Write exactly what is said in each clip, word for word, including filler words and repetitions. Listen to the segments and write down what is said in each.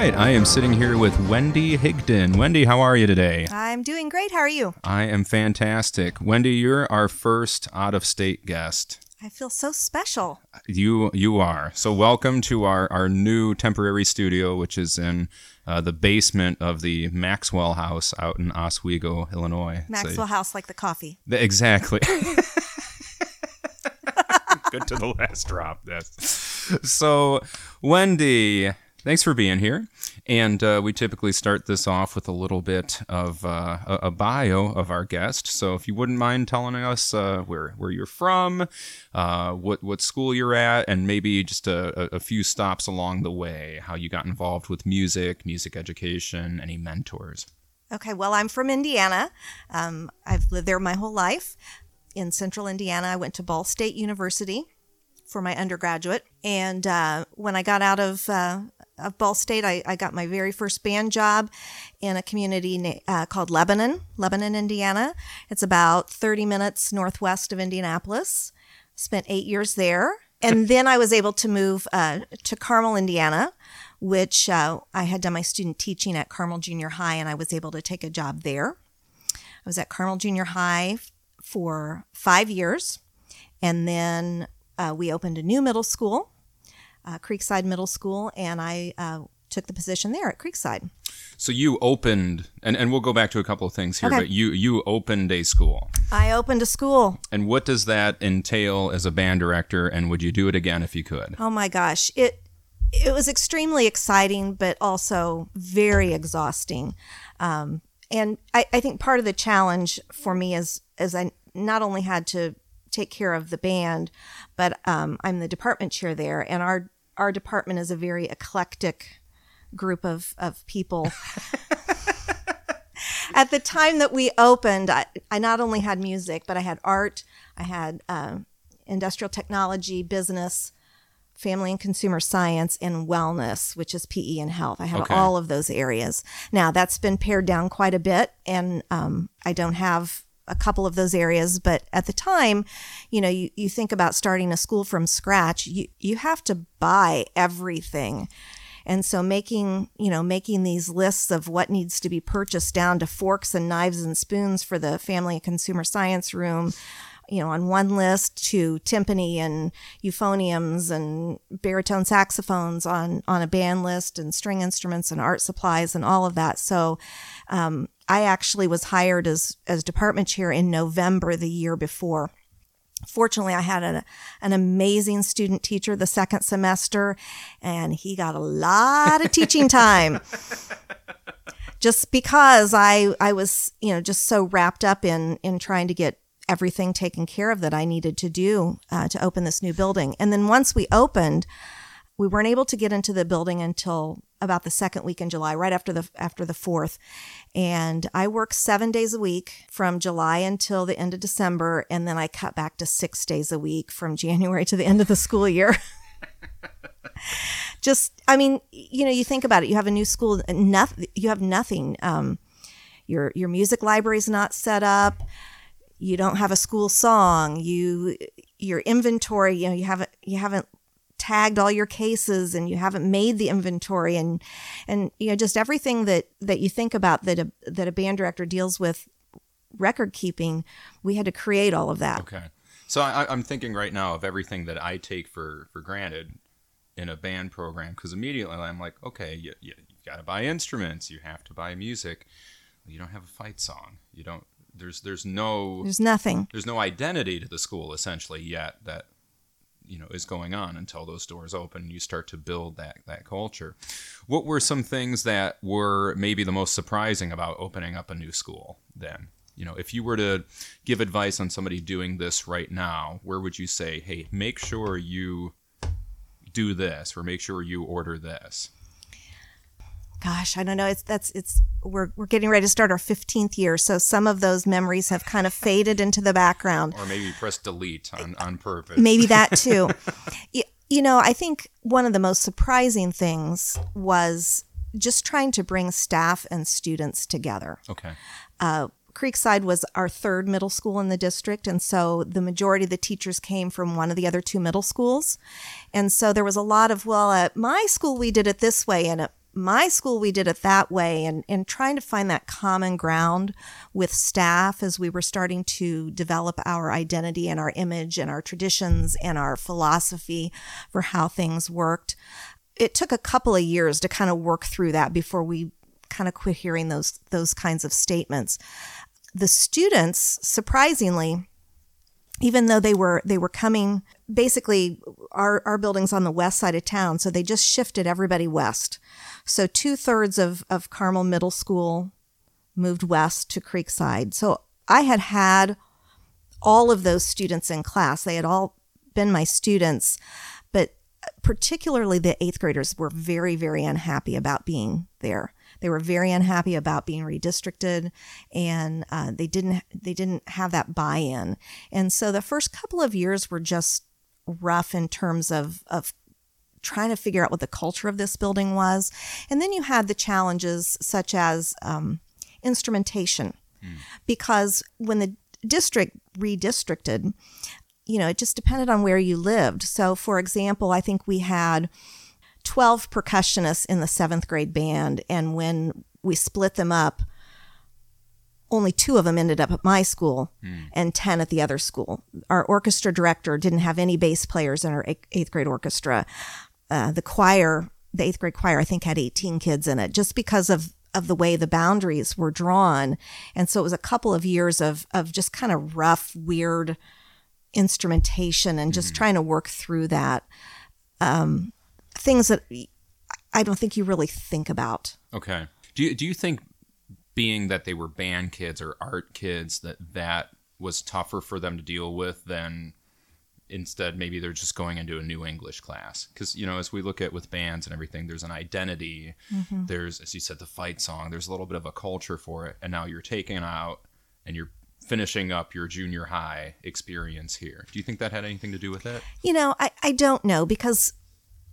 right. I am sitting here with Wendy Higdon. Wendy, how are you today? I'm doing great. How are you? I am fantastic. Wendy, you're our first out-of-state guest. I feel so special. You you are. So welcome to our, our new temporary studio, which is in uh, the basement of the Maxwell House out in Oswego, Illinois. Maxwell a, House, like the coffee. The, exactly. Good to the last drop. That's. So, Wendy, thanks for being here. And uh, we typically start this off with a little bit of uh, a, a bio of our guest. So if you wouldn't mind telling us uh, where where you're from, uh, what what school you're at, and maybe just a, a few stops along the way, how you got involved with music, music education, any mentors. Okay, well, I'm from Indiana. Um, I've lived there my whole life. In central Indiana, I went to Ball State University for my undergraduate. And uh, when I got out of, uh, of Ball State, I, I got my very first band job in a community na- uh, called Lebanon, Lebanon, Indiana. It's about thirty minutes northwest of Indianapolis. Spent eight years there. And then I was able to move uh, to Carmel, Indiana, which uh, I had done my student teaching at Carmel Junior High, and I was able to take a job there. I was at Carmel Junior High for five years, and then Uh, we opened a new middle school, uh, Creekside Middle School, and I uh, took the position there at Creekside. So you opened, and, and we'll go back to a couple of things here, okay. But you, you opened a school. I opened a school. And what does that entail as a band director, and would you do it again if you could? Oh my gosh, it it was extremely exciting, but also very exhausting. Um, and I, I think part of the challenge for me is, is I not only had to take care of the band, but um, I'm the department chair there, and our our department is a very eclectic group of of people. At the time that we opened, I, I not only had music, but I had art, I had uh, industrial technology, business, family and consumer science, and wellness, which is P E and health. I had okay. all of those areas. Now, that's been pared down quite a bit, and um, I don't have a couple of those areas, but at the time, you know, you, you think about starting a school from scratch, you, you have to buy everything. And so making, you know, making these lists of what needs to be purchased down to forks and knives and spoons for the family and consumer science room, you know, on one list, to timpani and euphoniums and baritone saxophones on, on a band list, and string instruments and art supplies and all of that. So, um, I actually was hired as, as department chair in November the year before. Fortunately, I had a, an amazing student teacher the second semester, and he got a lot of teaching time. Just because I I was, you know, just so wrapped up in, in trying to get everything taken care of that I needed to do uh, to open this new building. And then once we opened, we weren't able to get into the building until about the second week in July, right after the after the fourth. And I worked seven days a week from July until the end of December, and then I cut back to six days a week from January to the end of the school year. Just, I mean, you know, you think about it. You have a new school, nothing, you have nothing. Um, your your music library's not set up. You don't have a school song. You your inventory, you know, you haven't you haven't. tagged all your cases, and you haven't made the inventory, and and you know, just everything that that you think about that a that a band director deals with, record keeping. We had to create all of that. Okay, so I, I'm thinking right now of everything that I take for for granted in a band program, because immediately I'm like, okay, you you, you got to buy instruments, you have to buy music, you don't have a fight song, you don't. There's there's no there's nothing. There's no identity to the school essentially yet that, you know, is going on until those doors open and you start to build that, that culture. What were some things that were maybe the most surprising about opening up a new school then? You know, if you were to give advice on somebody doing this right now, where would you say, hey, make sure you do this, or make sure you order this? Gosh, I don't know. It's that's it's we're we're getting ready to start our fifteenth year, so some of those memories have kind of faded into the background. Or maybe press delete on, on purpose. Maybe that too. you, you know, I think one of the most surprising things was just trying to bring staff and students together. Okay. Uh, Creekside was our third middle school in the district, and so the majority of the teachers came from one of the other two middle schools, and so there was a lot of, well, at my school we did it this way, and at my school, we did it that way, and, and trying to find that common ground with staff as we were starting to develop our identity and our image and our traditions and our philosophy for how things worked. It took a couple of years to kind of work through that before we kind of quit hearing those those kinds of statements. The students, surprisingly, even though they were they were coming, basically our, our building's on the west side of town, so they just shifted everybody west. So two-thirds of, of Carmel Middle School moved west to Creekside. So I had had all of those students in class. They had all been my students, but particularly the eighth graders were very, very unhappy about being there. They were very unhappy about being redistricted, and uh, they didn't they didn't have that buy-in. And so the first couple of years were just rough in terms of, of trying to figure out what the culture of this building was. And then you had the challenges such as um, instrumentation, mm. because when the district redistricted, you know, it just depended on where you lived. So, for example, I think we had twelve percussionists in the seventh grade band, and when we split them up, only two of them ended up at my school mm. and ten at the other school. Our orchestra director didn't have any bass players in our eighth grade orchestra. Uh, the choir, the eighth grade choir, I think had eighteen kids in it, just because of, of the way the boundaries were drawn. And so it was a couple of years of, of just kind of rough, weird instrumentation and just mm. trying to work through that. Um, things that I don't think you really think about. Okay. Do you, do you think, being that they were band kids or art kids, that that was tougher for them to deal with than instead maybe they're just going into a new English class? Because, you know, as we look at with bands and everything, there's an identity. Mm-hmm. There's, as you said, the fight song. There's a little bit of a culture for it. And now you're taking it out and you're finishing up your junior high experience here. Do you think that had anything to do with it? You know, I, I don't know, because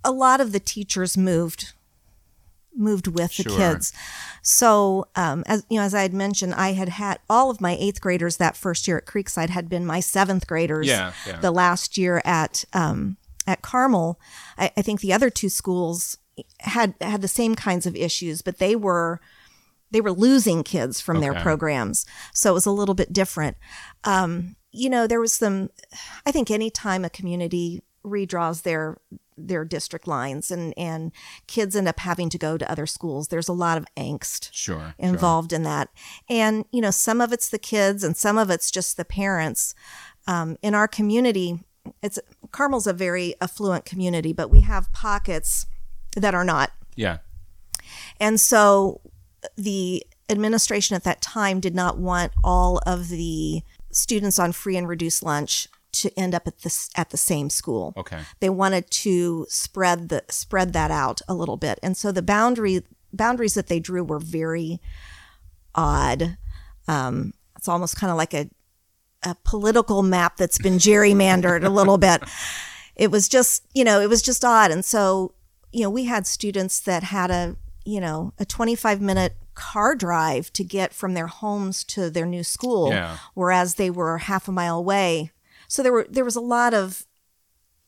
a lot of the teachers moved moved with the sure. kids. So, um, as you know, as I had mentioned, I had had all of my eighth graders that first year at Creekside had been my seventh graders yeah, yeah. the last year at um, at Carmel. I, I think the other two schools had had the same kinds of issues, but they were they were losing kids from okay. their programs, so it was a little bit different. Um, you know, there was some. I think any time a community redraws their their district lines and, and kids end up having to go to other schools, there's a lot of angst sure, involved sure. in that. And, you know, some of it's the kids and some of it's just the parents. Um, in our community, it's Carmel's a very affluent community, but we have pockets that are not. Yeah. And so the administration at that time did not want all of the students on free and reduced lunch to end up at the at the same school. Okay. They wanted to spread the spread that out a little bit, and so the boundary boundaries that they drew were very odd. Um, it's almost kind of like a a political map that's been gerrymandered a little bit. It was just you know it was just odd, and so you know we had students that had a you know a twenty-five minute car drive to get from their homes to their new school, yeah. whereas they were half a mile away. So there were there was a lot of,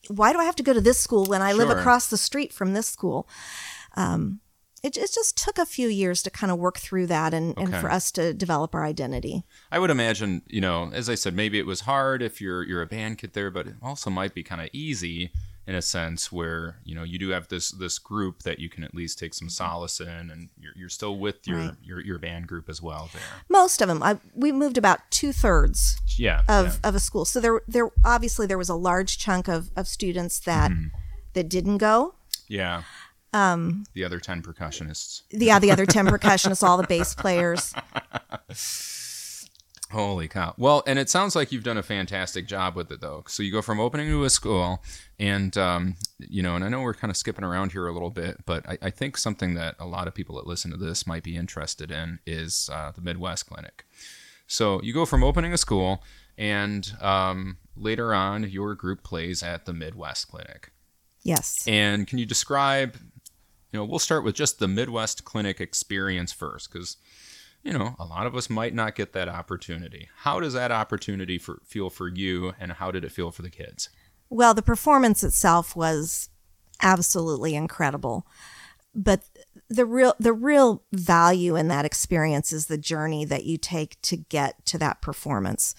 why do I have to go to this school when I sure. live across the street from this school? Um, it, it just took a few years to kind of work through that and, okay. and for us to develop our identity. I would imagine, you know, as I said, maybe it was hard if you're you're a band kid there, but it also might be kind of easy in a sense where, you know, you do have this this group that you can at least take some solace in, and you're you're still with your right. your, your band group as well there. Most of them. I, we moved about two-thirds yeah, of, yeah. of a school. So there there obviously there was a large chunk of, of students that mm. that didn't go. Yeah. Um, the other ten percussionists. Yeah, the other ten percussionists, all the bass players. Holy cow. Well, and it sounds like you've done a fantastic job with it, though. So you go from opening to a school, and, um, you know, and I know we're kind of skipping around here a little bit, but I, I think something that a lot of people that listen to this might be interested in is uh, the Midwest Clinic. So you go from opening a school, and um, later on, your group plays at the Midwest Clinic. Yes. And can you describe, you know, we'll start with just the Midwest Clinic experience first, because you know, a lot of us might not get that opportunity. How does that opportunity for, feel for you, and how did it feel for the kids? Well, the performance itself was absolutely incredible. But the real the real value in that experience is the journey that you take to get to that performance.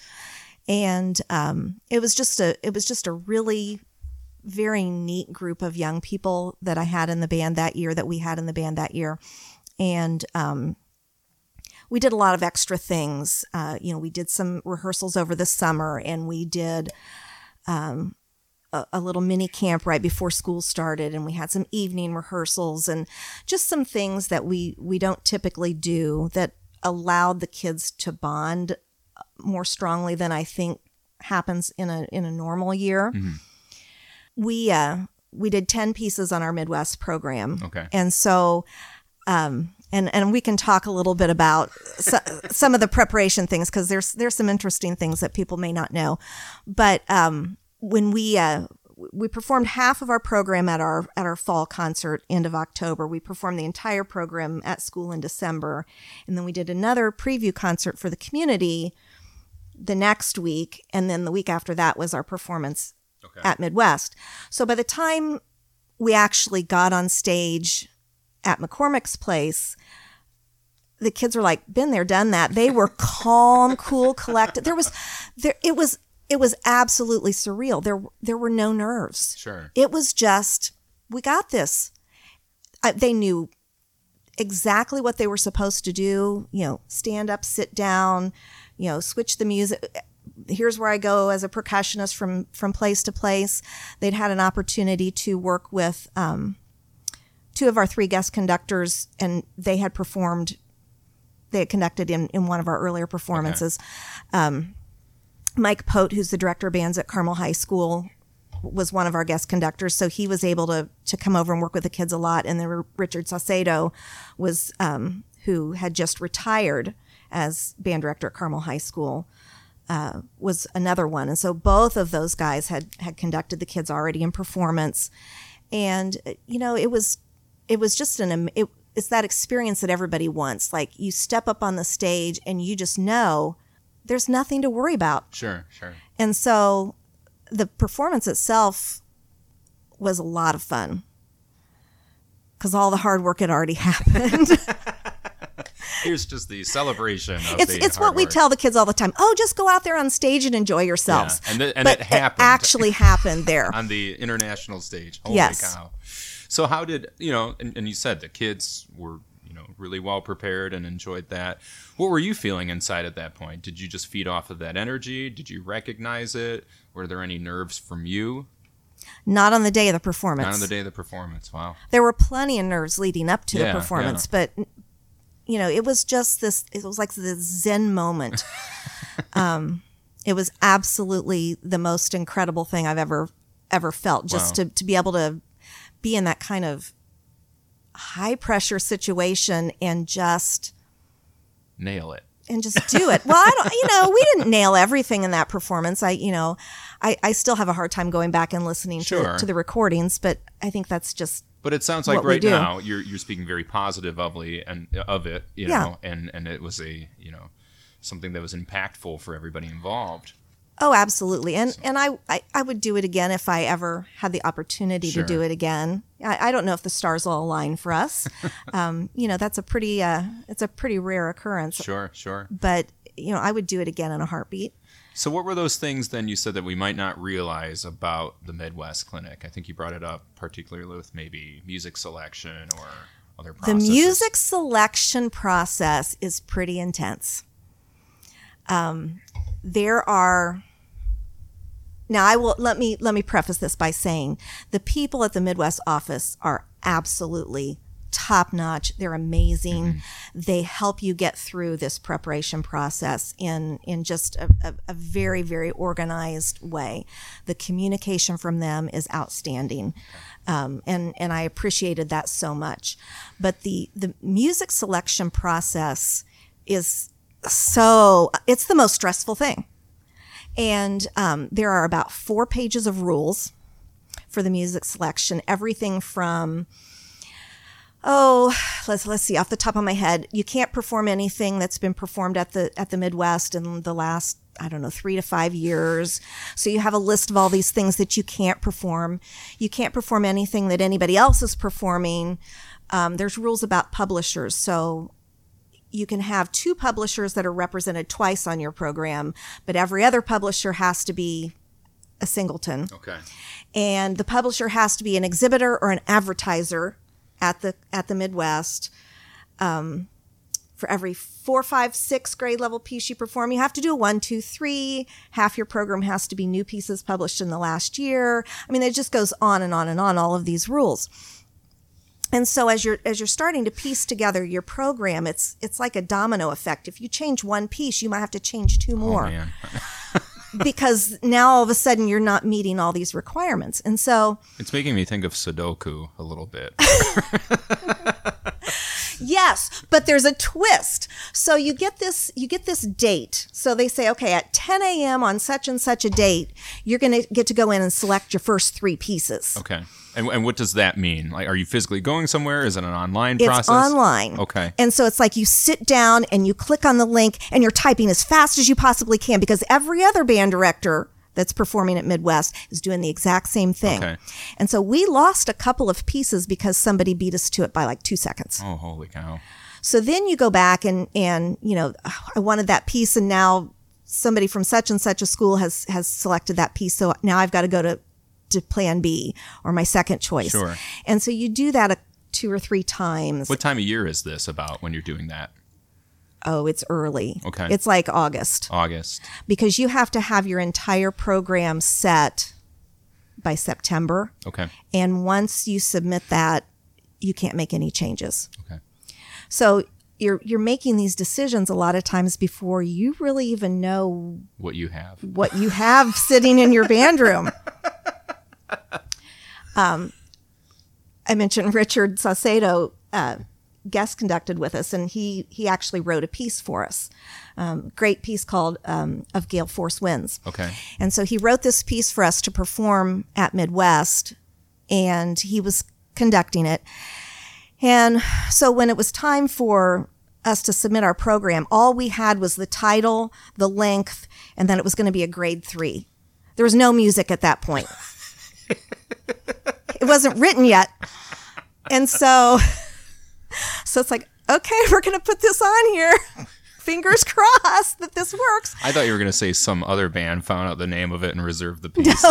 And um, it was just a it was just a really very neat group of young people that I had in the band that year, that we had in the band that year. And um, we did a lot of extra things. Uh, you know, we did some rehearsals over the summer, and we did um, a, a little mini camp right before school started. And we had some evening rehearsals and just some things that we, we don't typically do that allowed the kids to bond more strongly than I think happens in a, in a normal year. Mm-hmm. We uh, we did ten pieces on our Midwest program. Okay. And so, um, and, and we can talk a little bit about so, some of the preparation things, because there's there's some interesting things that people may not know. But um, when we uh, we performed half of our program at our at our fall concert end of October, we performed the entire program at school in December, and then we did another preview concert for the community the next week, and then the week after that was our performance. Okay. At Midwest. So by the time we actually got on stage at McCormick's Place, the kids were like, been there, done that. They were calm, cool, collected. There was, there it was, it was absolutely surreal. There, there were no nerves. Sure. It was just, we got this. I, they knew exactly what they were supposed to do. You know, stand up, sit down, you know, switch the music. Here's where I go as a percussionist from, from place to place. They'd had an opportunity to work with um, two of our three guest conductors, and they had performed, they had conducted in, in one of our earlier performances. Okay. Um, Mike Pote, who's the director of bands at Carmel High School, was one of our guest conductors, so he was able to to come over and work with the kids a lot. And then Richard Saucedo was, um, who had just retired as band director at Carmel High School, Uh, was another one. And so both of those guys had, had conducted the kids already in performance. And, you know, it was, it was just an, it, it's that experience that everybody wants. Like, you step up on the stage and you just know there's nothing to worry about. Sure, sure. And so the performance itself was a lot of fun, because all the hard work had already happened. Here's just the celebration of it's, the It's what work. We tell the kids all the time. Oh, just go out there on stage and enjoy yourselves. Yeah. And, the, and but it happened. It actually happened there. On the international stage. Holy yes. cow. So how did, you know, and, and you said the kids were, you know, really well prepared and enjoyed that. What were you feeling inside at that point? Did you just feed off of that energy? Did you recognize it? Were there any nerves from you? Not on the day of the performance. Not on the day of the performance. Wow. There were plenty of nerves leading up to yeah, the performance, yeah. but... You know, it was just this, it was like this Zen moment. um, it was absolutely the most incredible thing I've ever, ever felt, just wow. to, to be able to be in that kind of high pressure situation and just nail it. And just do it. Well, I don't, you know, we didn't nail everything in that performance. I, you know, I, I still have a hard time going back and listening sure. to, to the recordings, but I think that's just. But it sounds like what right now you're you're speaking very positively and of it, you yeah. know, and, and it was a you know something that was impactful for everybody involved. Oh, absolutely, and so. and I, I, I would do it again if I ever had the opportunity sure. to do it again. I, I don't know if the stars will align for us. um, you know, that's a pretty uh, it's a pretty rare occurrence. Sure, sure. But you know, I would do it again in a heartbeat. So what were those things then you said that we might not realize about the Midwest Clinic? I think you brought it up particularly with maybe music selection or other processes. The music selection process is pretty intense. Um, there are now I will let me let me preface this by saying the people at the Midwest office are absolutely top-notch. They're amazing. Mm-hmm. They help you get through this preparation process in in just a, a, a very, very organized way. The communication from them is outstanding, um, and and I appreciated that so much. But the the music selection process is so it's the most stressful thing, and um, there are about four pages of rules for the music selection. Everything from Oh, let's let's see. Off the top of my head, you can't perform anything that's been performed at the at the Midwest in the last, I don't know, three to five years. So you have a list of all these things that you can't perform. You can't perform anything that anybody else is performing. Um, there's rules about publishers. So you can have two publishers that are represented twice on your program, but every other publisher has to be a singleton. Okay. And the publisher has to be an exhibitor or an advertiser at the at the Midwest. Um, for every four, five, six grade level piece you perform, you have to do a one, two, three. Half your program has to be new pieces published in the last year. I mean, it just goes on and on and on, all of these rules. And so as you're as you're starting to piece together your program, it's it's like a domino effect. If you change one piece, you might have to change two more. Oh, man. Because now all of a sudden you're not meeting all these requirements. And so it's making me think of Sudoku a little bit. Yes, but there's a twist. So you get this you get this date. So they say, okay, at ten a.m. on such and such a date, you're going to get to go in and select your first three pieces. Okay. And, and what does that mean? Like, are you physically going somewhere? Is it an online it's process? It's online. Okay. And so it's like you sit down and you click on the link and you're typing as fast as you possibly can, because every other band director that's performing at Midwest is doing the exact same thing. Okay. And so we lost a couple of pieces because somebody beat us to it by like two seconds. Oh, holy cow. So then you go back and, and you know, I wanted that piece, and now somebody from such and such a school has, has selected that piece. So now I've got to go to to plan B, or my second choice. Sure. And so you do that a, two or three times. What time of year is this about when you're doing that? Oh, it's early. Okay. It's like August. August. Because you have to have your entire program set by September. Okay. And once you submit that, you can't make any changes. Okay. So you're you're making these decisions a lot of times before you really even know what you have. What you have sitting in your band room. Um, I mentioned Richard Saucedo, uh, guest conducted with us, and he, he actually wrote a piece for us, um, great piece called um, Of Gale Force Winds. Okay. And so he wrote this piece for us to perform at Midwest, and he was conducting it. And so when it was time for us to submit our program, all we had was the title, the length, and then it was going to be a grade three. There was no music at that point. It wasn't written yet. And so so it's like, okay, we're going to put this on here. Fingers crossed that this works. I thought you were going to say some other band found out the name of it and reserved the piece. No,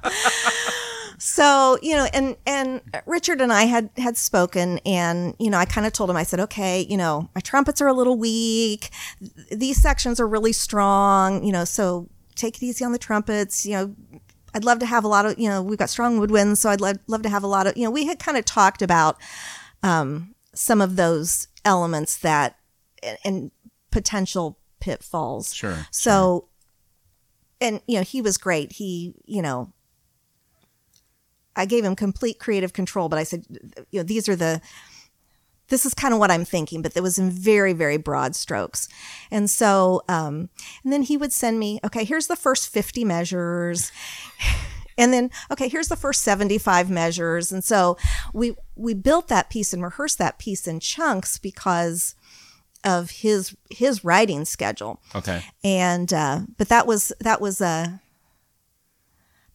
no. So, you know, and, and Richard and I had, had spoken, and, you know, I kind of told him, I said, okay, you know, my trumpets are a little weak. These sections are really strong, you know, so take it easy on the trumpets, you know. I'd love to have a lot of, you know, we've got strong woodwinds, so I'd love, love to have a lot of, you know, we had kind of talked about um, some of those elements that, and, and potential pitfalls. Sure. So, sure. And, you know, he was great. He, you know, I gave him complete creative control, but I said, you know, these are the, this is kind of what I'm thinking, but it was in very, very broad strokes. And so, um, and then he would send me, okay, here's the first fifty measures. And then, okay, here's the first seventy-five measures. And so we, we built that piece and rehearsed that piece in chunks because of his, his writing schedule. Okay. And, uh, but that was, that was, a.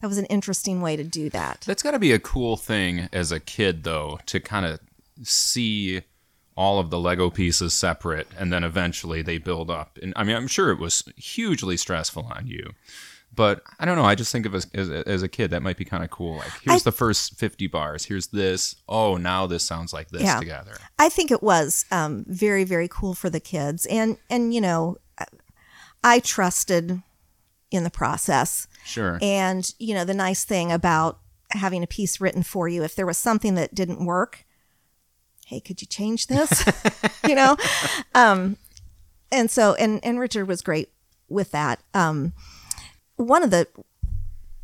that was an interesting way to do that. That's gotta be a cool thing as a kid though, to kind of see all of the Lego pieces separate, and then eventually they build up. And I mean, I'm sure it was hugely stressful on you, but I don't know. I just think of as as, as a kid, that might be kind of cool. Like, here's I, the first fifty bars. Here's this. Oh, now this sounds like this yeah. together. I think it was um, very, very cool for the kids, and and you know, I trusted in the process. Sure. And you know, the nice thing about having a piece written for you, if there was something that didn't work, hey, could you change this? You know? Um, and so, and, and Richard was great with that. Um, one of the,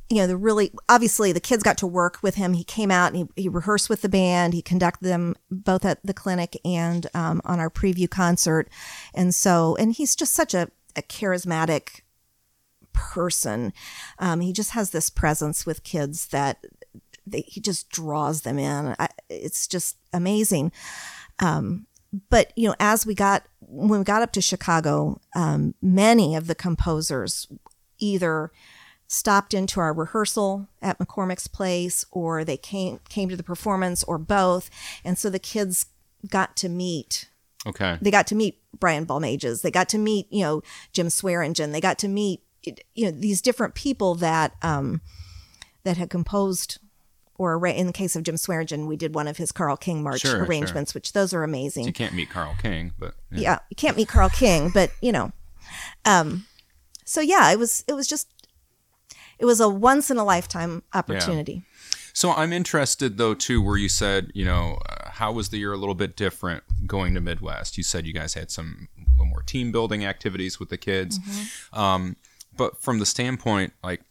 you know, the really, obviously the kids got to work with him. He came out and he, he rehearsed with the band. He conducted them both at the clinic and um, on our preview concert. And so, and he's just such a, a charismatic person. Um, he just has this presence with kids that, They, he just draws them in. I, it's just amazing. Um, but, you know, as we got, when we got up to Chicago, um, many of the composers either stopped into our rehearsal at McCormick's place, or they came came to the performance, or both. And so the kids got to meet. Okay. They got to meet Brian Balmages. They got to meet, you know, Jim Swearingen. They got to meet, you know, these different people that um, that had composed, or in the case of Jim Swearingen, we did one of his Carl King march sure, arrangements, sure. which those are amazing. So you can't meet Carl King, but yeah, yeah you can't meet Carl King, but you know, um, so yeah, it was it was just it was a once in a lifetime opportunity. Yeah. So I'm interested, though, too, where you said, you know, uh, how was the year a little bit different going to Midwest? You said you guys had some a little more team building activities with the kids. Mm-hmm. Um, but from the standpoint, like,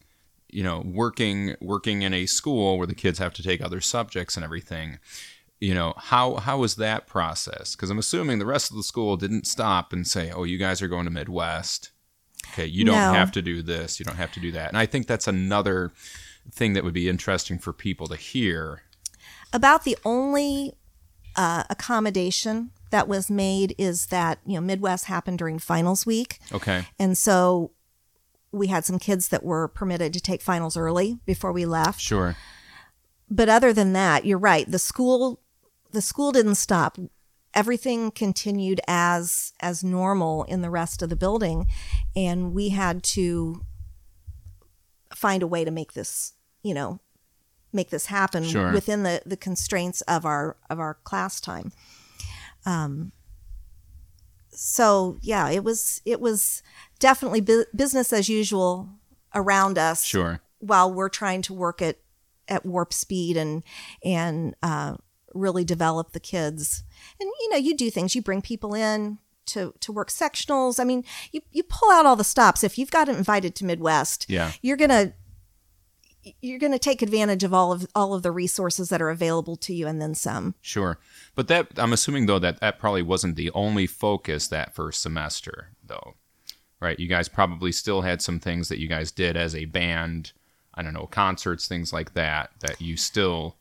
you know, working working in a school where the kids have to take other subjects and everything, you know, how, how was that process? Because I'm assuming the rest of the school didn't stop and say, oh, you guys are going to Midwest. Okay, you don't no. have to do this. You don't have to do that. And I think that's another thing that would be interesting for people to hear. About the only uh, accommodation that was made is that, you know, Midwest happened during finals week. Okay. And so we had some kids that were permitted to take finals early before we left. Sure. But other than that, you're right. The school, the school didn't stop. Everything continued as as normal in the rest of the building, and we had to find a way to make this, you know, make this happen sure. within the, the constraints of our of our class time. Um. So yeah, it was it was definitely bu- business as usual around us. Sure. While we're trying to work at at warp speed and and uh, really develop the kids. And, you know, you do things. You bring people in to, to work sectionals. I mean, you, you pull out all the stops. If you've got invited to Midwest, yeah. you're going to you're going to take advantage of all of all of the resources that are available to you and then some. Sure. But that I'm assuming, though, that that probably wasn't the only focus that first semester, though. Right. You guys probably still had some things that you guys did as a band. I don't know, concerts, things like that, that you still...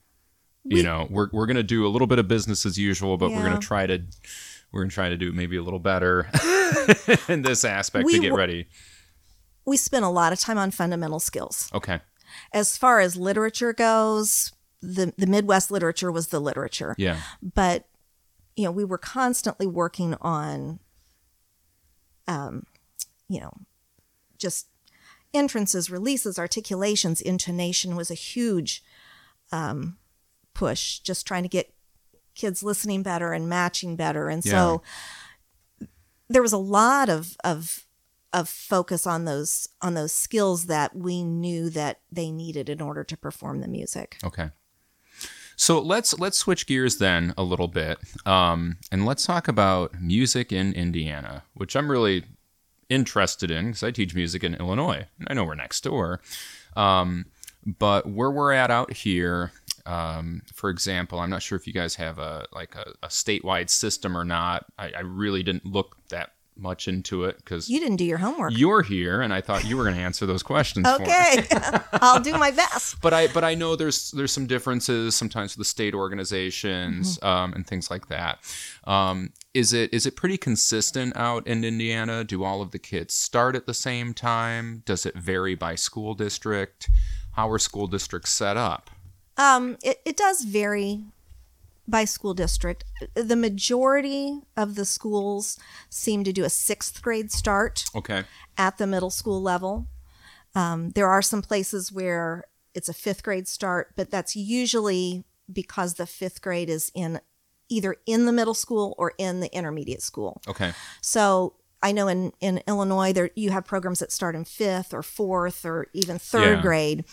You know, we're we're gonna do a little bit of business as usual, but yeah. we're gonna try to we're gonna try to do maybe a little better in this aspect we, to get ready. We spent a lot of time on fundamental skills. Okay. As far as literature goes, the the Midwest literature was the literature. Yeah. But you know, we were constantly working on, um, you know, just entrances, releases, articulations. Intonation was a huge, um. push, just trying to get kids listening better and matching better. And yeah. so there was a lot of, of, of focus on those, on those skills that we knew that they needed in order to perform the music. Okay. So let's, let's switch gears then a little bit. Um, and let's talk about music in Indiana, which I'm really interested in because I teach music in Illinois and I know we're next door. Um, but where we're at out here, Um, for example, I'm not sure if you guys have a like a, a statewide system or not. I, I really didn't look that much into it because you didn't do your homework. You're here, and I thought you were going to answer those questions. Okay, for me. I'll do my best. But I but I know there's there's some differences sometimes with the state organizations mm-hmm. um, and things like that. Um, is it is it pretty consistent out in Indiana? Do all of the kids start at the same time? Does it vary by school district? How are school districts set up? Um, it, it does vary by school district. The majority of the schools seem to do a sixth grade start okay. at the middle school level. Um, there are some places where it's a fifth grade start, but that's usually because the fifth grade is in either in the middle school or in the intermediate school. Okay. So I know in, in Illinois, there you have programs that start in fifth or fourth or even third yeah. grade.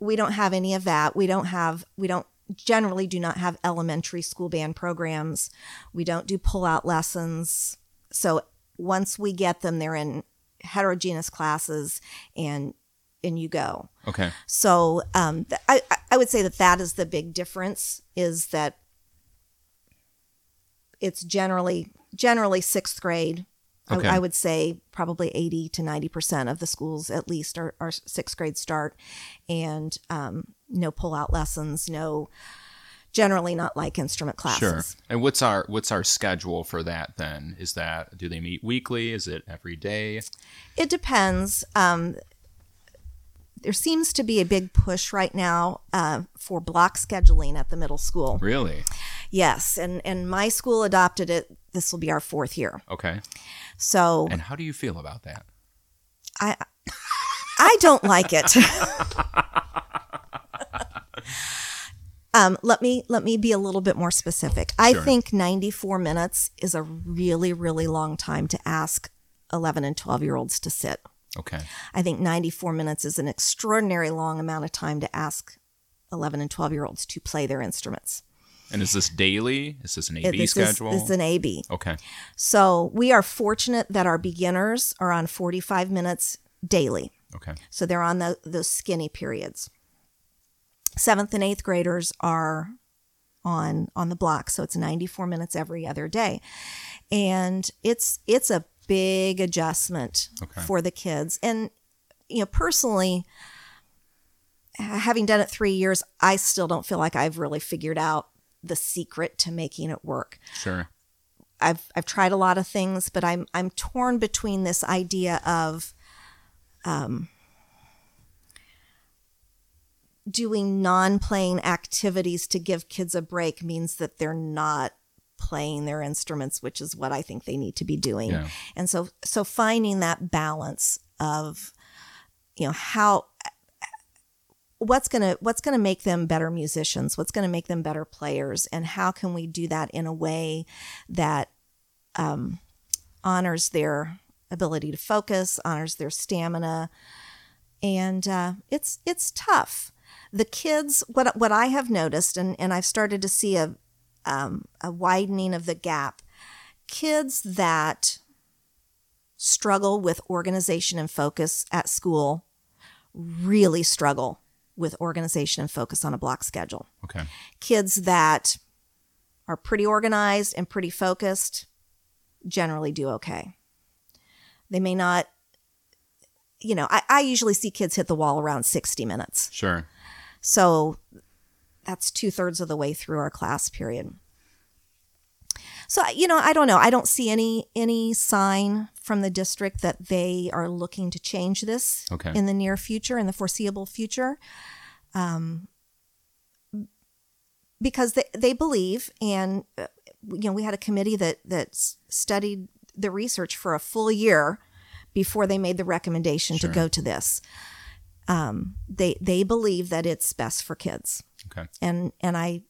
We don't have any of that. We don't have, we don't generally do not have elementary school band programs. We don't do pull-out lessons. So once we get them, they're in heterogeneous classes and, and you go. Okay. So um, th- I, I would say that that is the big difference is that it's generally, generally sixth grade. Okay. I, I would say probably eighty to ninety percent of the schools at least are, are sixth grade start and um, no pull-out lessons, no generally not like instrument classes. Sure. And what's our what's our schedule for that then? Is that do they meet weekly? Is it every day? It depends. Um, there seems to be a big push right now uh, for block scheduling at the middle school. Really? Yes. And, and my school adopted it. This will be our fourth year. Okay. So. And how do you feel about that? I I don't like it. um, let me let me be a little bit more specific. I sure. think ninety-four minutes is a really, really long time to ask eleven and twelve-year-olds to sit. Okay. I think ninety-four minutes is an extraordinary long amount of time to ask eleven and twelve-year-olds to play their instruments. And is this daily? Is this an A B this schedule? It's an A B. Okay. So we are fortunate that our beginners are on forty-five minutes daily. Okay. So they're on the, those skinny periods. Seventh and eighth graders are on on the block, so it's ninety-four minutes every other day, and it's it's a big adjustment okay. for the kids. And you know, personally, having done it three years, I still don't feel like I've really figured out the secret to making it work. Sure. I've I've tried a lot of things, but I'm I'm torn between this idea of um, doing non-playing activities to give kids a break means that they're not playing their instruments, which is what I think they need to be doing. Yeah. And so so finding that balance of, you know, how what's going to what's going to make them better musicians, what's going to make them better players, and how can we do that in a way that um, honors their ability to focus, honors their stamina. And uh, it's it's tough. The kids, what what I have noticed, and, and I've started to see a, um, a widening of the gap, kids that struggle with organization and focus at school really struggle with organization and focus on a block schedule. Okay. Kids that are pretty organized and pretty focused generally do okay. They may not, you know, I, I usually see kids hit the wall around sixty minutes. Sure. So that's two thirds of the way through our class period. So, you know, I don't know. I don't see any any sign from the district that they are looking to change this okay. in the near future, in the foreseeable future, um, because they, they believe, and uh, you know, we had a committee that that studied the research for a full year before they made the recommendation sure. to go to this. Um, they they believe that it's best for kids, okay, and and I.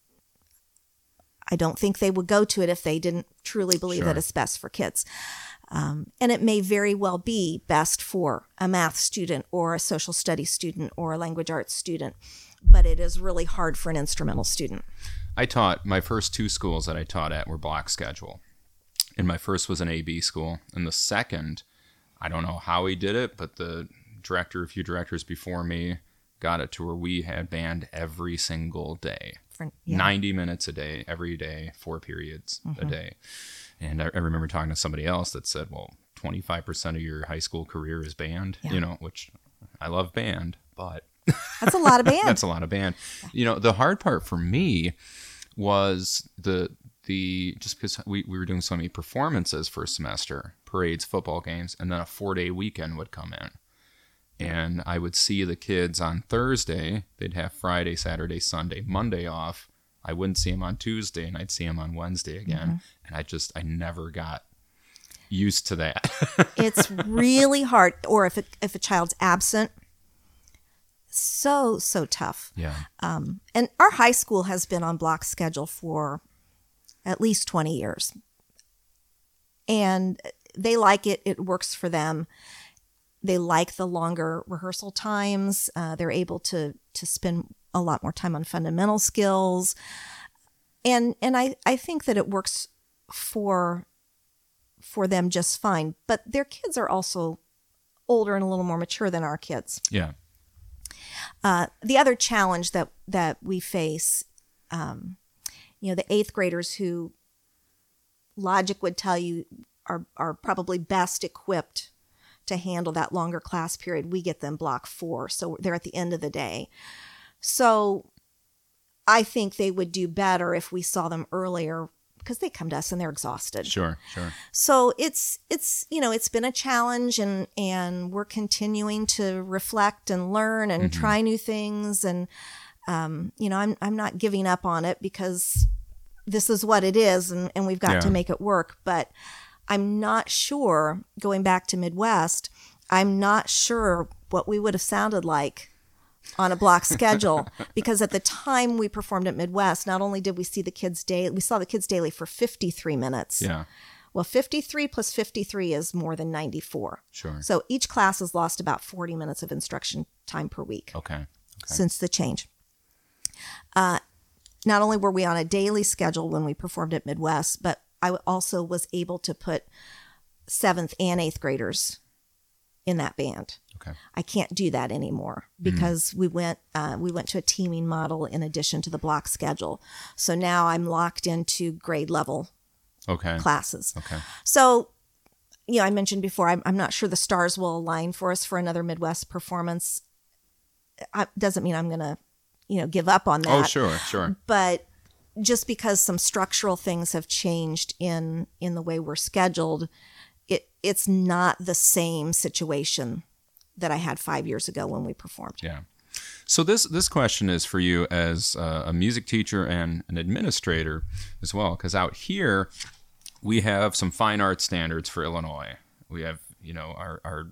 I don't think they would go to it if they didn't truly believe sure. that it's best for kids. Um, and it may very well be best for a math student or a social studies student or a language arts student, but it is really hard for an instrumental student. I taught, my first two schools that I taught at were block schedule. And my first was an A B school. And the second, I don't know how he did it, but the director, a few directors before me, got it to where we had band every single day. Yeah. ninety minutes a day, every day, four periods mm-hmm. a day. And I, I remember talking to somebody else that said, well, twenty-five percent of your high school career is band, yeah. you know, which I love band, but. That's a lot of band. That's a lot of band. Yeah. You know, the hard part for me was the, the just because we, we were doing so many performances for a semester, parades, football games, and then a four-day weekend would come in. And I would see the kids on Thursday. They'd have Friday, Saturday, Sunday, Monday off. I wouldn't see them on Tuesday, and I'd see them on Wednesday again. Mm-hmm. And I just, I never got used to that. It's really hard. Or if, it, if a child's absent, so, so tough. Yeah. Um, and our high school has been on block schedule for at least twenty years. And they like it. It works for them. They like the longer rehearsal times. Uh, they're able to to spend a lot more time on fundamental skills. And and I, I think that it works for for them just fine. But their kids are also older and a little more mature than our kids. Yeah. Uh, the other challenge that, that we face, um, you know, the eighth graders who logic would tell you are are probably best equipped to handle that longer class period, we get them block four. So they're at the end of the day. So I think they would do better if we saw them earlier because they come to us and they're exhausted. Sure, sure. So it's, it's, you know, it's been a challenge, and, and we're continuing to reflect and learn and mm-hmm. try new things. And, um, you know, I'm, I'm not giving up on it because this is what it is, and, and we've got yeah. to make it work. But I'm not sure, going back to Midwest, I'm not sure what we would have sounded like on a block schedule, because at the time we performed at Midwest, not only did we see the kids daily, we saw the kids daily for fifty-three minutes. Yeah. Well, fifty-three plus fifty-three is more than ninety-four. Sure. So each class has lost about forty minutes of instruction time per week. Okay. Okay. Since the change. Uh, not only were we on a daily schedule when we performed at Midwest, but I also was able to put seventh and eighth graders in that band. Okay. I can't do that anymore because mm-hmm. we went uh, we went to a teaming model in addition to the block schedule. So now I'm locked into grade level okay. classes. Okay. So, you know, I mentioned before, I'm, I'm not sure the stars will align for us for another Midwest performance. I, doesn't mean I'm going to, you know, give up on that. Oh, sure, sure. But just because some structural things have changed in in the way we're scheduled, it it's not the same situation that I had five years ago when we performed. Yeah. So this this question is for you as uh, a music teacher and an administrator as well, because out here we have some fine arts standards for Illinois. We have, you know, our, our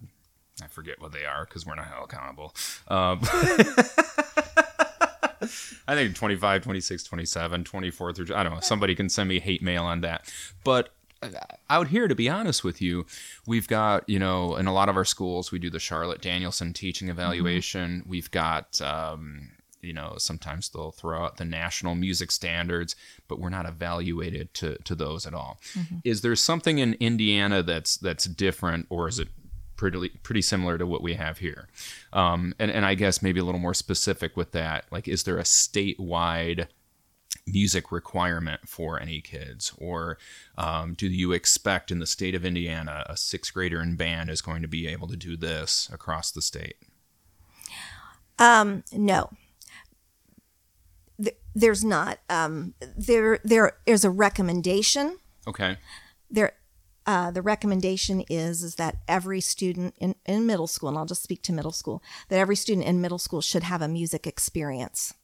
I forget what they are because we're not held accountable. Um, I think twenty-five, twenty-six, twenty-seven, twenty-four through, I don't know, somebody can send me hate mail on that. But out here, to be honest with you, we've got, you know, in a lot of our schools, we do the Charlotte Danielson teaching evaluation. Mm-hmm. We've got, um, you know, sometimes they'll throw out the national music standards, but we're not evaluated to, to those at all. Mm-hmm. Is there something in Indiana that's that's different, or is it pretty pretty similar to what we have here? Um, and, and I guess maybe a little more specific with that, like, is there a statewide music requirement for any kids, or um, do you expect in the state of Indiana a sixth grader in band is going to be able to do this across the state? Um, no, Th- there's not. Um, there there is a recommendation. Okay. There, uh, the recommendation is is that every student in, in middle school, and I'll just speak to middle school, that every student in middle school should have a music experience.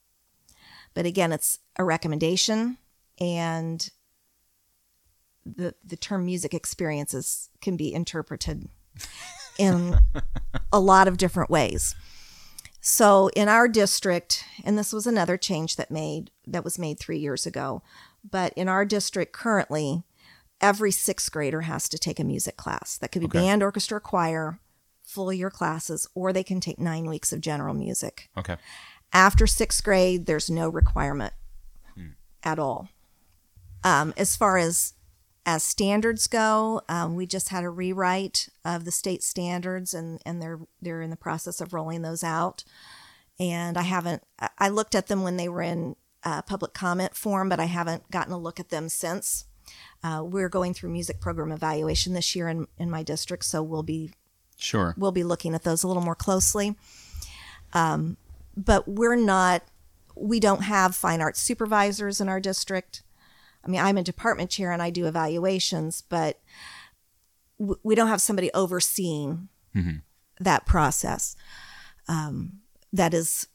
But again, it's a recommendation, and the the term music experiences can be interpreted in a lot of different ways. So in our district, and this was another change that made that was made three years ago, but in our district currently, every sixth grader has to take a music class. That could be okay. band, orchestra, choir, full year classes, or they can take nine weeks of general music. Okay. After sixth grade, there's no requirement hmm. at all. Um, as far as as standards go, um, we just had a rewrite of the state standards, and, and they're they're in the process of rolling those out. And I haven't I looked at them when they were in uh, public comment form, but I haven't gotten a look at them since. Uh, we're going through music program evaluation this year in in my district, so we'll be sure we'll be looking at those a little more closely. Um. But we're not, we don't have fine arts supervisors in our district. I mean, I'm a department chair and I do evaluations, but w- we don't have somebody overseeing mm-hmm. that process. Um, that is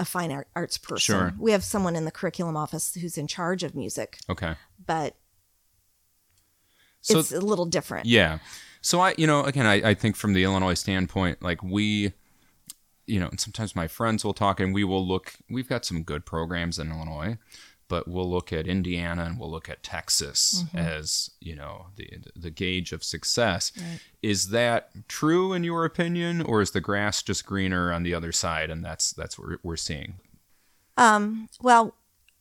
a fine art, arts person. Sure. We have someone in the curriculum office who's in charge of music. Okay. But so, it's a little different. Yeah. So I, you know, again, I, I think from the Illinois standpoint, like we... You know, and sometimes my friends will talk and we will look, we've got some good programs in Illinois, but we'll look at Indiana and we'll look at Texas mm-hmm. as, you know, the the gauge of success. Right. Is that true in your opinion, or is the grass just greener on the other side and that's that's what we're seeing? Um, well,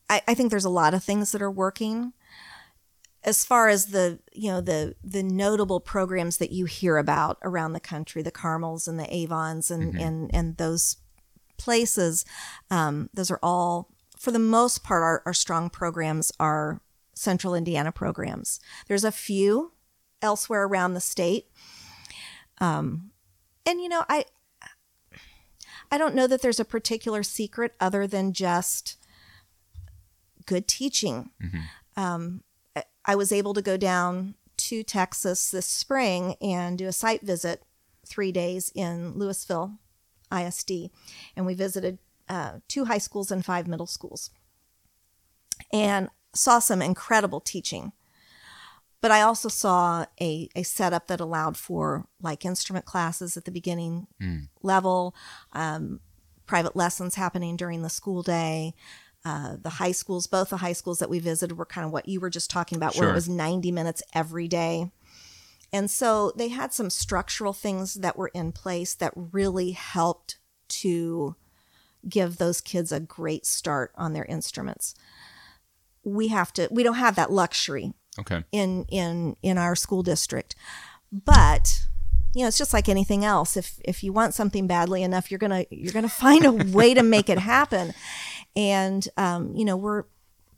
I, I think there's a lot of things that are working. As far as the, you know, the the notable programs that you hear about around the country, the Carmels and the Avons and, mm-hmm. and, and those places, um, those are all, for the most part, our, our strong programs are Central Indiana programs. There's a few elsewhere around the state. Um, and, you know, I, I don't know that there's a particular secret other than just good teaching. Mm-hmm. Um I was able to go down to Texas this spring and do a site visit, three days in Lewisville I S D. And we visited uh, two high schools and five middle schools and saw some incredible teaching. But I also saw a, a setup that allowed for like instrument classes at the beginning mm. level, um, private lessons happening during the school day. Uh, the high schools, both the high schools that we visited were kind of what you were just talking about, sure. where it was ninety minutes every day. And so they had some structural things that were in place that really helped to give those kids a great start on their instruments. We have to, we don't have that luxury okay. in, in, in our school district, but you know, it's just like anything else. If, if you want something badly enough, you're going to, you're going to find a way to make it happen. And, um, you know, we're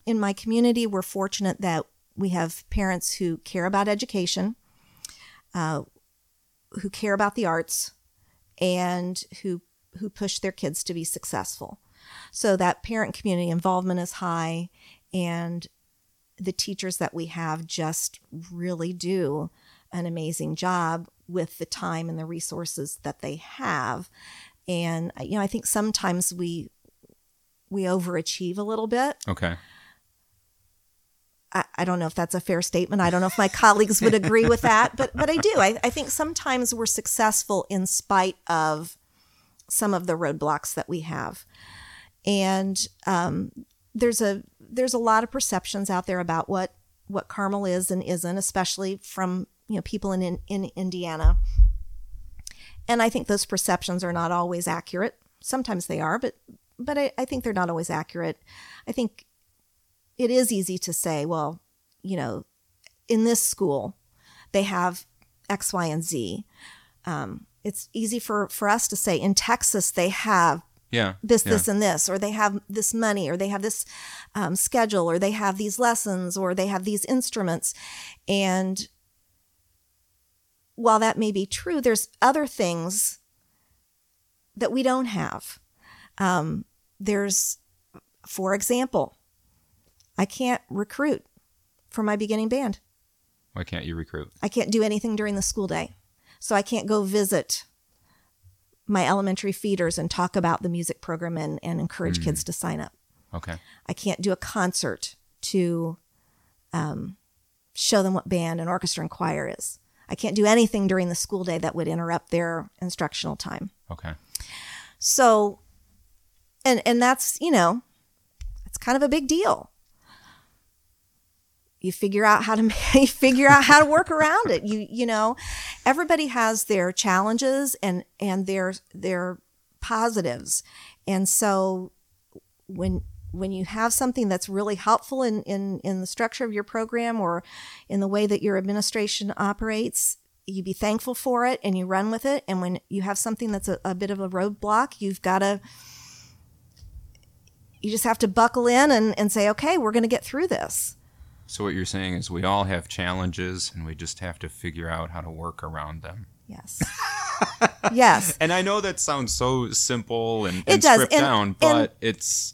in my community, we're fortunate that we have parents who care about education, uh, who care about the arts, and who, who push their kids to be successful. So that parent community involvement is high, and the teachers that we have just really do an amazing job with the time and the resources that they have. And, you know, I think sometimes we, we overachieve a little bit. Okay. I, I don't know if that's a fair statement. I don't know if my colleagues would agree with that, but, but I do. I, I think sometimes we're successful in spite of some of the roadblocks that we have. And, um, there's a, there's a lot of perceptions out there about what, what Carmel is and isn't, especially from, you know, people in, in, in Indiana. And I think those perceptions are not always accurate. Sometimes they are, but, but I, I think they're not always accurate. I think it is easy to say, well, you know, in this school, they have X, Y, and Z. Um, it's easy for, for us to say in Texas, they have yeah, this, yeah. this, and this, or they have this money, or they have this um, schedule, or they have these lessons, or they have these instruments. And while that may be true, there's other things that we don't have. Um, there's, for example, I can't recruit for my beginning band. Why can't you recruit? I can't do anything during the school day. So I can't go visit my elementary feeders and talk about the music program and, and encourage mm. kids to sign up. Okay. I can't do a concert to um, show them what band and orchestra and choir is. I can't do anything during the school day that would interrupt their instructional time. Okay. So... And and that's, you know, it's kind of a big deal. You figure out how to you figure out how to work around it. You you know, everybody has their challenges and and their their positives. And so when when you have something that's really helpful in, in, in the structure of your program or in the way that your administration operates, you be thankful for it and you run with it. And when you have something that's a, a bit of a roadblock, you've got to You just have to buckle in and, and say, okay, we're going to get through this. So what you're saying is we all have challenges and we just have to figure out how to work around them. Yes. Yes. And I know that sounds so simple and, and stripped and, down, but and, it's,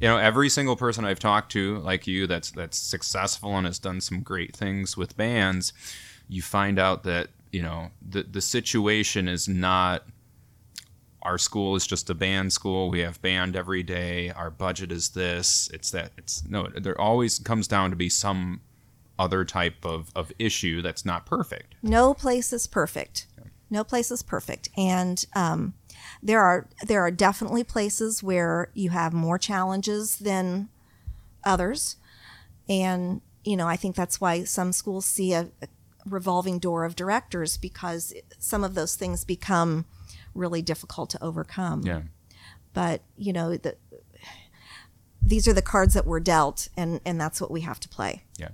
you know, every single person I've talked to, like you, that's that's successful and has done some great things with bands, you find out that, you know, the the situation is not... Our school is just a band school. We have band every day. Our budget is this. It's that. It's no, there always comes down to be some other type of, of issue that's not perfect. No place is perfect. No place is perfect. And um, there are there are definitely places where you have more challenges than others. And, you know, I think that's why some schools see a, a revolving door of directors, because some of those things become really difficult to overcome. Yeah. But, you know, the, these are the cards that we're dealt, and, and that's what we have to play. Yeah.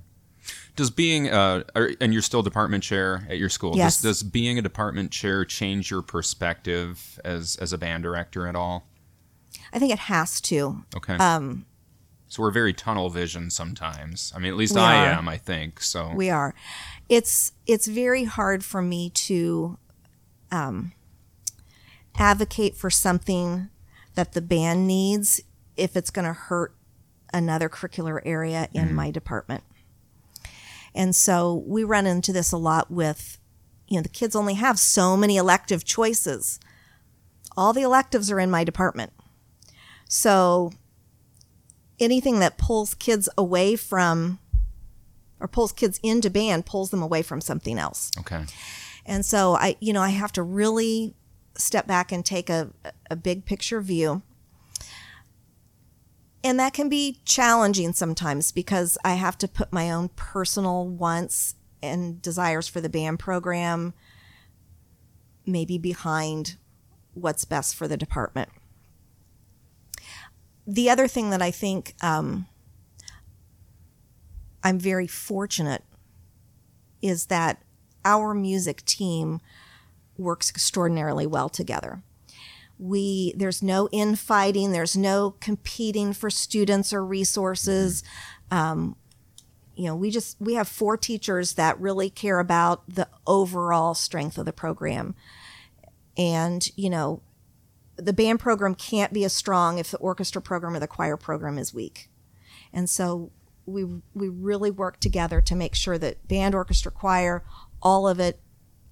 Does being, uh, are, and you're still department chair at your school. Yes. Does, does being a department chair change your perspective as, as a band director at all? I think it has to. Okay. Um, so we're very tunnel vision sometimes. I mean, at least I are. am, I think. So we are. It's, it's very hard for me to... Um, advocate for something that the band needs if it's going to hurt another curricular area in mm. my department. And so we run into this a lot with, you know, the kids only have so many elective choices. All the electives are in my department. So anything that pulls kids away from, or pulls kids into band, pulls them away from something else. Okay. And so I, you know, I have to really step back and take a, a big picture view. And that can be challenging sometimes because I have to put my own personal wants and desires for the band program maybe behind what's best for the department. The other thing that I think um, I'm very fortunate is that our music team works extraordinarily well together. We there's no infighting, there's no competing for students or resources. Um, you know, we just we have four teachers that really care about the overall strength of the program. And, you know, the band program can't be as strong if the orchestra program or the choir program is weak. And so we we really work together to make sure that band, orchestra, choir, all of it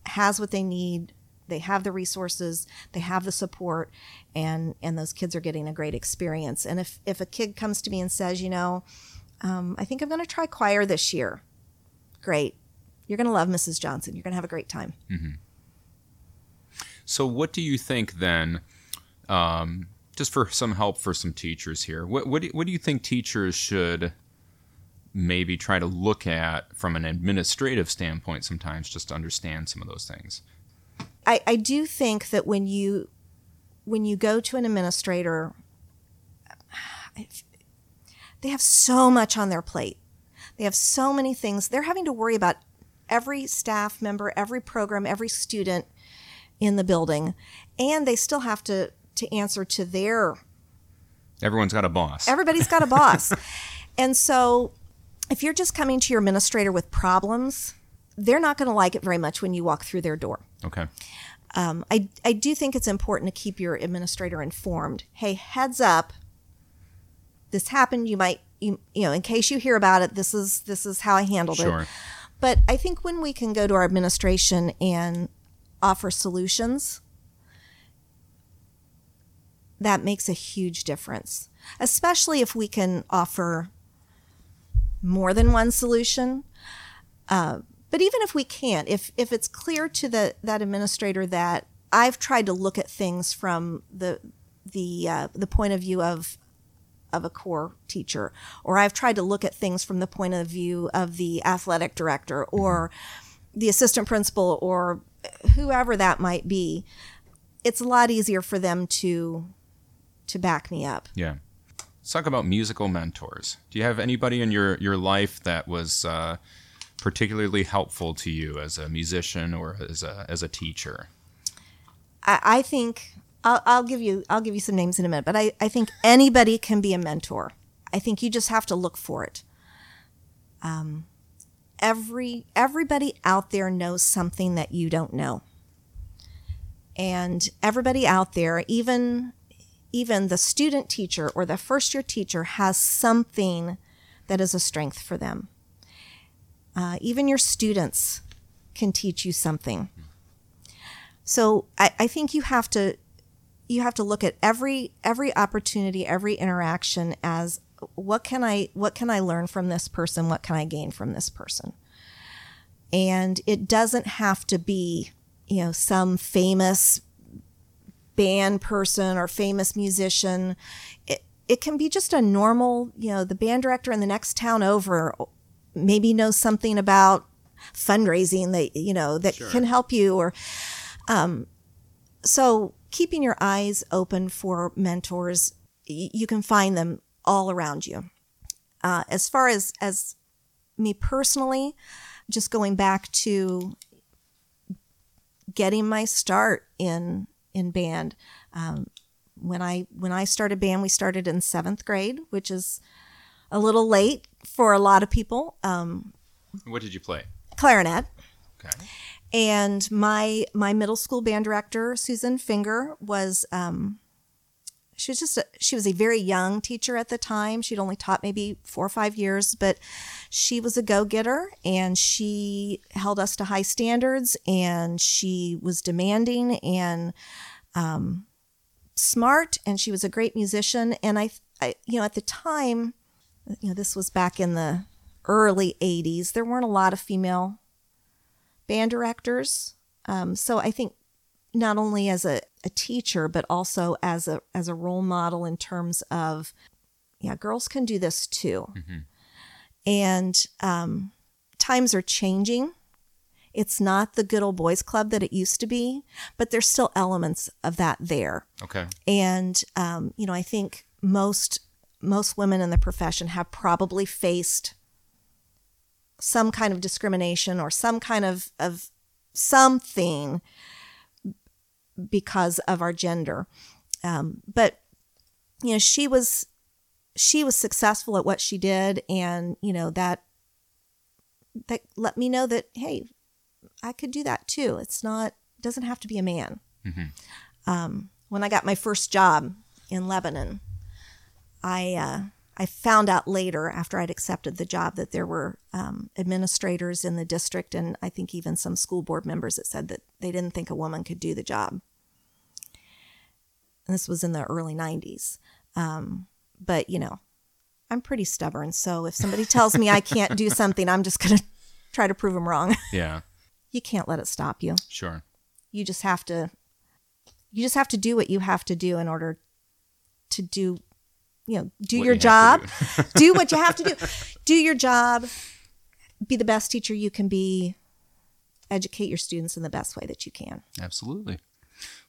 has what they need. They have the resources, they have the support, and, and those kids are getting a great experience. And if, if a kid comes to me and says, you know, um, I think I'm going to try choir this year. Great. You're going to love Missus Johnson. You're going to have a great time. Mm-hmm. So what do you think then, um, just for some help for some teachers here, what, what, do, what do you think teachers should maybe try to look at from an administrative standpoint sometimes just to understand some of those things? I, I do think that when you when you go to an administrator, they have so much on their plate. They have so many things. They're having to worry about every staff member, every program, every student in the building. And they still have to, to answer to their... Everyone's got a boss. Everybody's got a boss. And so if you're just coming to your administrator with problems, they're not going to like it very much when you walk through their door. Okay. Um, I, I do think it's important to keep your administrator informed. Hey, heads up, this happened. You might, you, you know, in case you hear about it, this is, this is how I handled sure. it. But I think when we can go to our administration and offer solutions, that makes a huge difference, especially if we can offer more than one solution. Uh, But even if we can't, if if it's clear to the that administrator that I've tried to look at things from the the uh, the point of view of of a core teacher, or I've tried to look at things from the point of view of the athletic director or the assistant principal or whoever that might be, it's a lot easier for them to to back me up. Yeah. Let's talk about musical mentors. Do you have anybody in your, your life that was uh particularly helpful to you as a musician or as a as a teacher? I, I think I'll, I'll give you I'll give you some names in a minute, but I, I think anybody can be a mentor. I think you just have to look for it. Um, every everybody out there knows something that you don't know, and everybody out there, even even the student teacher or the first year teacher, has something that is a strength for them. Uh, even your students can teach you something. So I, I think you have to you have to look at every every opportunity, every interaction as what can I what can I learn from this person? What can I gain from this person? And it doesn't have to be, you know, some famous band person or famous musician. It it can be just a normal, you know, the band director in the next town over maybe know something about fundraising that, you know, that sure. can help you or, um, so keeping your eyes open for mentors, y- you can find them all around you. Uh, as far as, as me personally, just going back to getting my start in, in band. Um, when I, when I started band, we started in seventh grade, which is a little late for a lot of people. Um, what did you play? Clarinet. Okay. And my my middle school band director, Susan Finger, was um, she was just, a, she was a very young teacher at the time. She'd only taught maybe four or five years, but she was a go-getter and she held us to high standards and she was demanding and um, smart, and she was a great musician. And I, I, you know, at the time, you know, this was back in the early eighties, there weren't a lot of female band directors. Um, so I think not only as a, a teacher, but also as a as a role model in terms of, yeah, girls can do this too. Mm-hmm. And um, times are changing. It's not the good old boys club that it used to be, but there's still elements of that there. Okay. And, um, you know, I think most most women in the profession have probably faced some kind of discrimination or some kind of, of something because of our gender. Um, but, you know, she was, she was successful at what she did. And, you know, that, that let me know that, hey, I could do that too. It's not, doesn't have to be a man. Mm-hmm. Um, when I got my first job in Lebanon, I, uh, I found out later after I'd accepted the job that there were um, administrators in the district, and I think even some school board members, that said that they didn't think a woman could do the job. And this was in the early nineties. Um, but, you know, I'm pretty stubborn. So if somebody tells me I can't do something, I'm just going to try to prove them wrong. Yeah. You can't let it stop you. Sure. You just have to, you just have to do what you have to do in order to do You know, do what your you job, do. do what you have to do, do your job, be the best teacher you can be, educate your students in the best way that you can. Absolutely.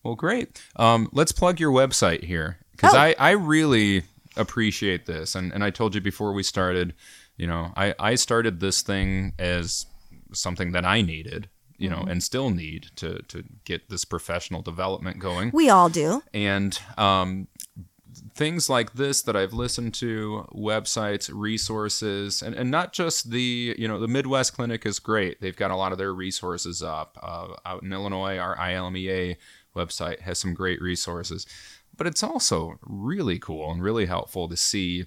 Well, great. Um, let's plug your website here, because oh. I, I really appreciate this. And, and I told you before we started, you know, I, I started this thing as something that I needed, you know, mm-hmm. and still need to, to get this professional development going. We all do. And, um, things like this that I've listened to, websites, resources, and, and not just the, you know, the Midwest Clinic is great. They've got a lot of their resources up. Uh, out in Illinois, our I L M E A website has some great resources. But it's also really cool and really helpful to see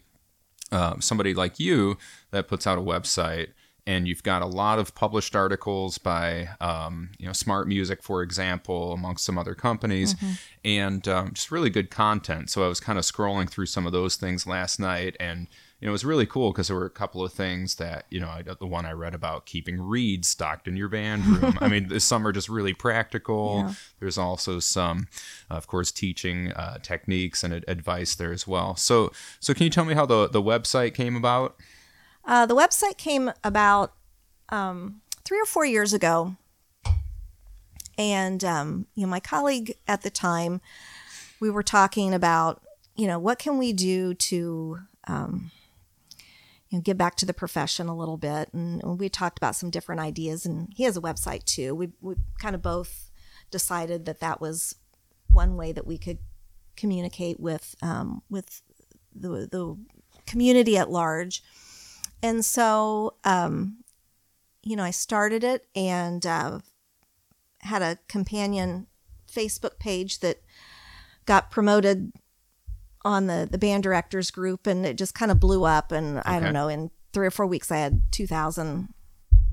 uh, somebody like you that puts out a website, and you've got a lot of published articles by, um, you know, Smart Music, for example, amongst some other companies, mm-hmm. and um, just really good content. So I was kind of scrolling through some of those things last night, and you know, it was really cool because there were a couple of things that, you know, I, the one I read about keeping reeds stocked in your band room. I mean, some are just really practical. Yeah. There's also some, of course, teaching uh, techniques and advice there as well. So, so can you tell me how the, the website came about? Uh, the website came about um, three or four years ago, and um, you know, my colleague at the time, we were talking about, you know, what can we do to um, you know, give back to the profession a little bit, and, and we talked about some different ideas. And he has a website too. We we kind of both decided that that was one way that we could communicate with um, with the the community at large. And so, um, you know, I started it and uh, had a companion Facebook page that got promoted on the, the band directors group, and it just kind of blew up. And okay. I don't know, in three or four weeks, I had two thousand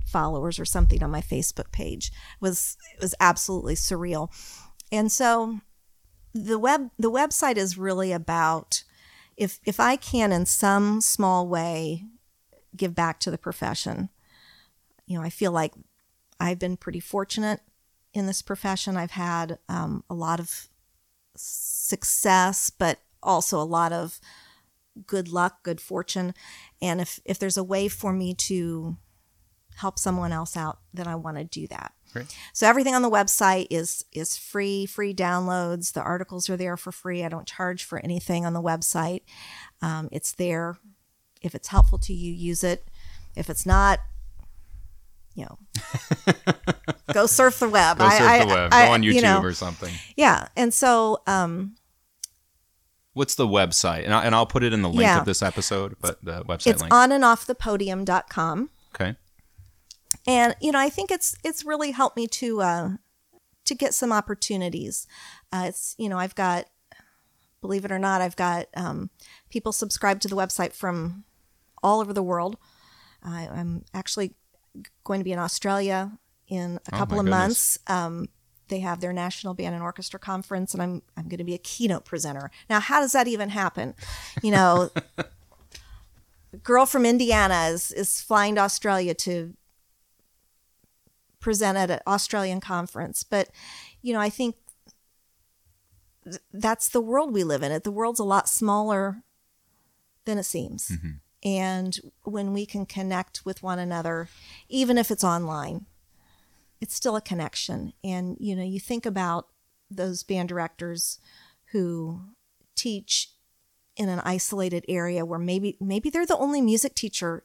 followers or something on my Facebook page. It was, it was absolutely surreal. And so the web the website is really about, if if I can in some small way give back to the profession. You know, I feel like I've been pretty fortunate in this profession. I've had um, a lot of success, but also a lot of good luck, good fortune. And if, if there's a way for me to help someone else out, then I want to do that. Great. So everything on the website is is free, free downloads. The articles are there for free. I don't charge for anything on the website. Um, it's there. If it's helpful to you, use it. If it's not, you know, go surf the web. Go surf I, the I, web. I, go on YouTube you know. or something. Yeah. And so. Um, What's the website? And, I, and I'll put it in the link yeah. of this episode, but the website it's link. It's on and off the podium dot com. Okay. And, you know, I think it's it's really helped me to, uh, to get some opportunities. Uh, it's, you know, I've got believe it or not, I've got um, people subscribed to the website from all over the world. I, I'm actually going to be in Australia in a couple oh of goodness. months. Um, they have their National Band and Orchestra Conference, and I'm I'm going to be a keynote presenter. Now, how does that even happen? You know, a girl from Indiana is, is flying to Australia to present at an Australian conference. But, you know, I think th- that's the world we live in. It, the world's a lot smaller than it seems. Mm-hmm. And when we can connect with one another, even if it's online, it's still a connection. And, you know, you think about those band directors who teach in an isolated area where maybe maybe they're the only music teacher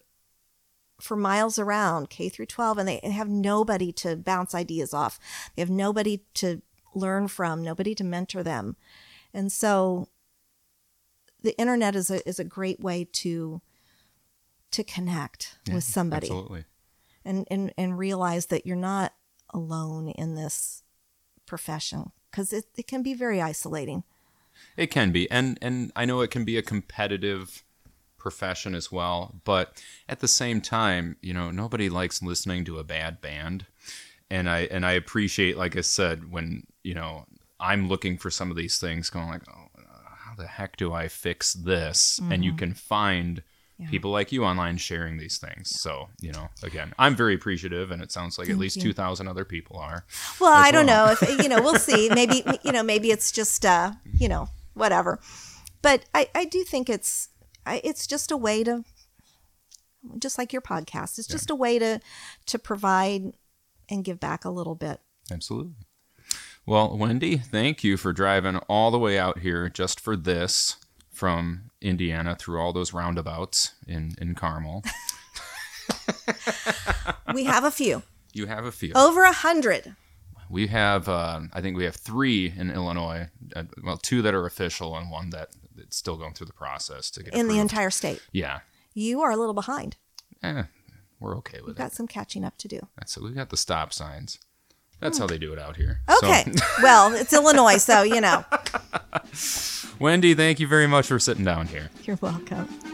for miles around, K through twelve, and they have nobody to bounce ideas off. They have nobody to learn from, nobody to mentor them. And so the internet is a is a great way to to connect yeah, with somebody. Absolutely. And, and, and realize that you're not alone in this profession, because it, it can be very isolating. It can be. And, and I know it can be a competitive profession as well. But at the same time, you know, nobody likes listening to a bad band. And I, and I appreciate, like I said, when, you know, I'm looking for some of these things going like, oh, how the heck do I fix this? Mm-hmm. And you can find Yeah. people like you online sharing these things. Yeah. So, you know, again, I'm very appreciative, and it sounds like Thank at least two thousand other people are. Well, I don't well. know if, you know, we'll see. Maybe, you know, maybe it's just, uh, you know, whatever. But I, I do think it's, I, it's just a way to, just like your podcast, it's just yeah. a way to, to provide and give back a little bit. Absolutely. Well, Wendy, thank you for driving all the way out here just for this from Indiana through all those roundabouts in, in Carmel. We have a few. You have a few. Over a hundred. We have, uh, I think we have three in Illinois. Uh, well, two that are official and one that that's still going through the process to get in approved. The entire state. Yeah. You are a little behind. Eh, we're okay with We've it. We've got some catching up to do. That's it. We've got the stop signs. That's how they do it out here. Okay. So. Well, it's Illinois, so, you know. Wendy, thank you very much for sitting down here. You're welcome.